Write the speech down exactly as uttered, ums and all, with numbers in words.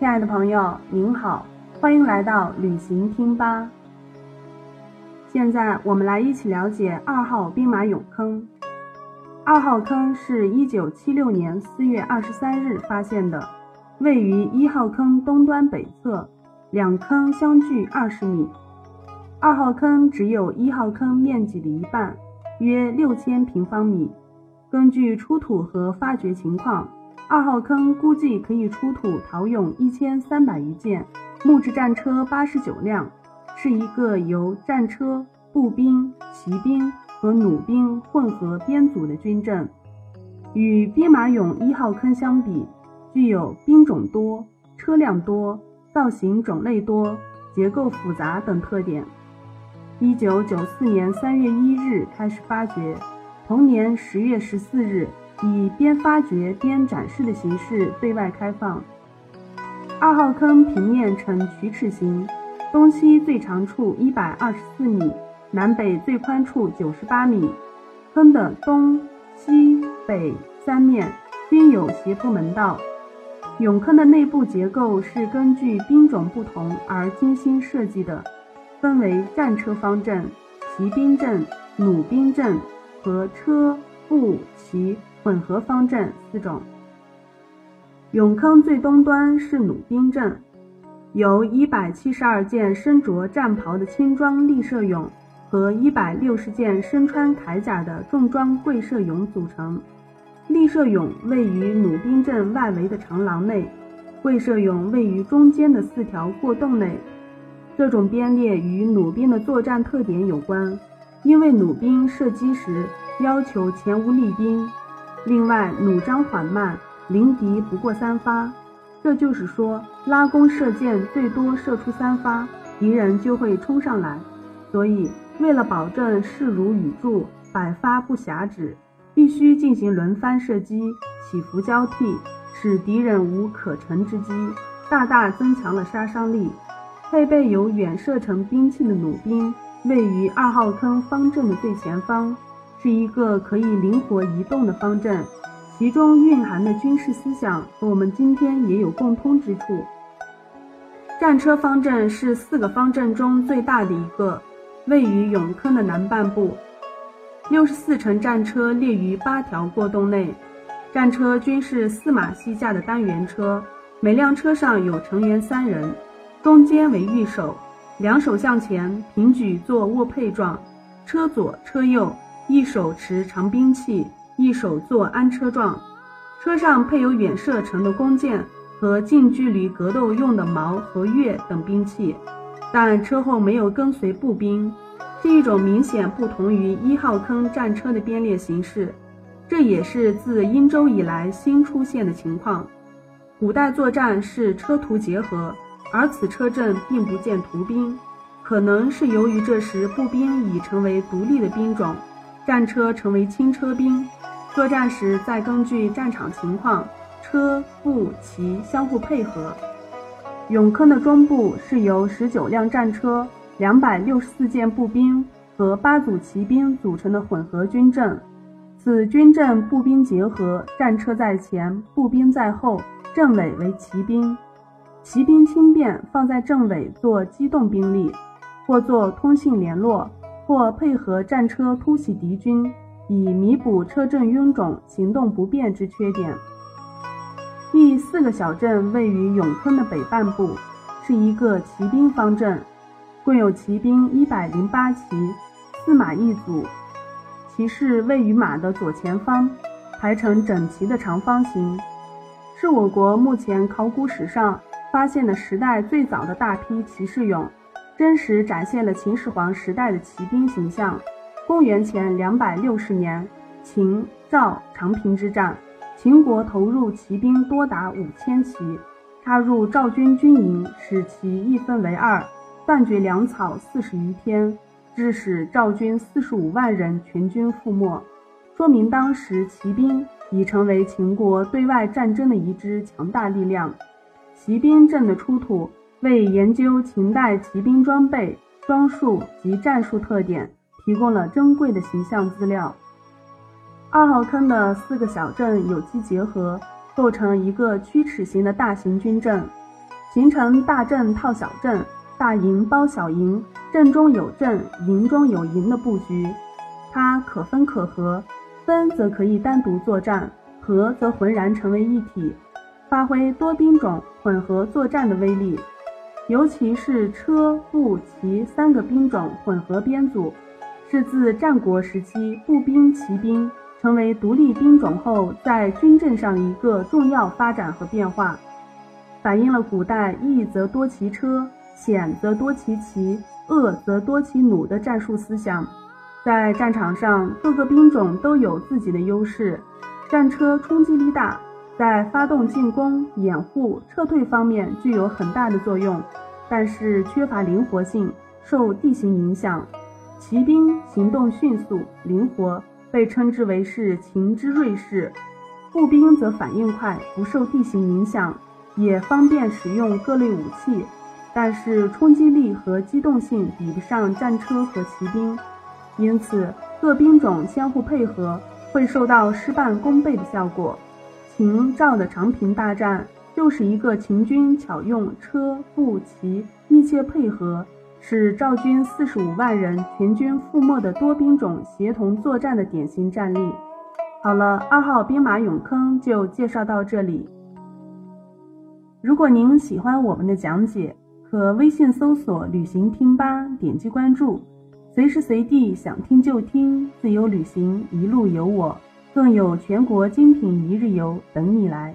亲爱的朋友，您好，欢迎来到旅行听吧。现在我们来一起了解二号兵马俑坑。二号坑是一九七六年四月二十三日发现的，位于一号坑东端北侧，两坑相距二十米。二号坑只有一号坑面积的一半，约六千平方米。根据出土和发掘情况，二号坑估计可以出土陶俑一千三百余件，木质战车八十九辆，是一个由战车、步兵、骑兵和弩兵混合编组的军阵。与兵马俑一号坑相比，具有兵种多、车辆多、造型种类多、结构复杂等特点。一九九四年三月一日开始发掘，同年十月十四日，以边发掘边展示的形式对外开放。二号坑平面呈曲尺形，东西最长处一百二十四米，南北最宽处九十八米。坑的东、西、北三面均有斜坡门道。俑坑的内部结构是根据兵种不同而精心设计的，分为战车方阵、骑兵阵、弩兵阵和车、步、骑混合方阵四种。俑坑最东端是弩兵阵，由一百七十二件身着战袍的轻装立射俑和一百六十件身穿铠甲的重装跪射俑组成。立射俑位于弩兵阵外围的长廊内，跪射俑位于中间的四条过洞内。这种编列与弩兵的作战特点有关，因为弩兵射击时要求前无立兵，另外弩张缓慢，凌敌不过三发，这就是说拉弓射箭最多射出三发，敌人就会冲上来。所以为了保证势如雨注，百发不暇止，必须进行轮番射击，起伏交替，使敌人无可乘之机，大大增强了杀伤力。配备有远射程兵器的弩兵位于二号坑方阵的最前方，是一个可以灵活移动的方阵，其中蕴含的军事思想和我们今天也有共通之处。战车方阵是四个方阵中最大的一个，位于俑坑的南半部，六十四乘战车列于八条过洞内，战车均是四马系架的单元车，每辆车上有成员三人，中间为御手。两手向前平举做握佩状，车左车右，一手持长兵器，一手做鞍车状。车上配有远射程的弓箭和近距离格斗用的矛和钺等兵器，但车后没有跟随步兵，是一种明显不同于一号坑战车的编列形式，这也是自殷周以来新出现的情况。古代作战是车徒结合，而此车阵并不见徒兵，可能是由于这时步兵已成为独立的兵种，战车成为轻车兵，作战时再根据战场情况，车、步、骑相互配合。俑坑的中部是由十九辆战车、两百六十四件步兵和八组骑兵组成的混合军阵，此军阵步兵结合，战车在前，步兵在后，阵尾为骑兵。骑兵轻便放在阵尾做机动兵力，或做通信联络，或配合战车突袭敌军，以弥补车阵臃肿、行动不便之缺点。第四个小阵位于俑坑的北半部，是一个骑兵方阵，共有骑兵一百零八骑，四马一组，骑士位于马的左前方，排成整齐的长方形，是我国目前考古史上发现的时代最早的大批骑士俑，真实展现了秦始皇时代的骑兵形象。公元前两百六十年，秦、赵、长平之战，秦国投入骑兵多达五千骑，插入赵军军营，使其一分为二，断绝粮草四十余天，致使赵军四十五万人全军覆没，说明当时骑兵已成为秦国对外战争的一支强大力量。骑兵阵的出土为研究秦代骑兵装备、装束及战术特点提供了珍贵的形象资料。二号坑的四个小阵有机结合，构成一个曲尺形的大型军阵，形成大阵套小阵、大营包小营、阵中有阵、营中有营的布局。它可分可合，分则可以单独作战，合则浑然成为一体，发挥多兵种混合作战的威力。尤其是车、步、骑三个兵种混合编组，是自战国时期步兵、骑兵成为独立兵种后在军阵上一个重要发展和变化，反映了古代易则多骑车、险则多骑骑、恶则多骑弩的战术思想。在战场上，各个兵种都有自己的优势，战车冲击力大，在发动进攻、掩护、撤退方面具有很大的作用，但是缺乏灵活性，受地形影响。骑兵行动迅速灵活，被称之为是秦之锐士。步兵则反应快，不受地形影响，也方便使用各类武器，但是冲击力和机动性比不上战车和骑兵，因此各兵种相互配合，会受到事半功倍的效果。秦赵的长平大战就是一个秦军巧用车、步、骑密切配合，使赵军四十五万人全军覆没的多兵种协同作战的典型战例。好了，二号兵马俑坑就介绍到这里。如果您喜欢我们的讲解，可微信搜索“旅行听吧”，点击关注，随时随地想听就听，自由旅行，一路有我。更有全国精品一日游等你来。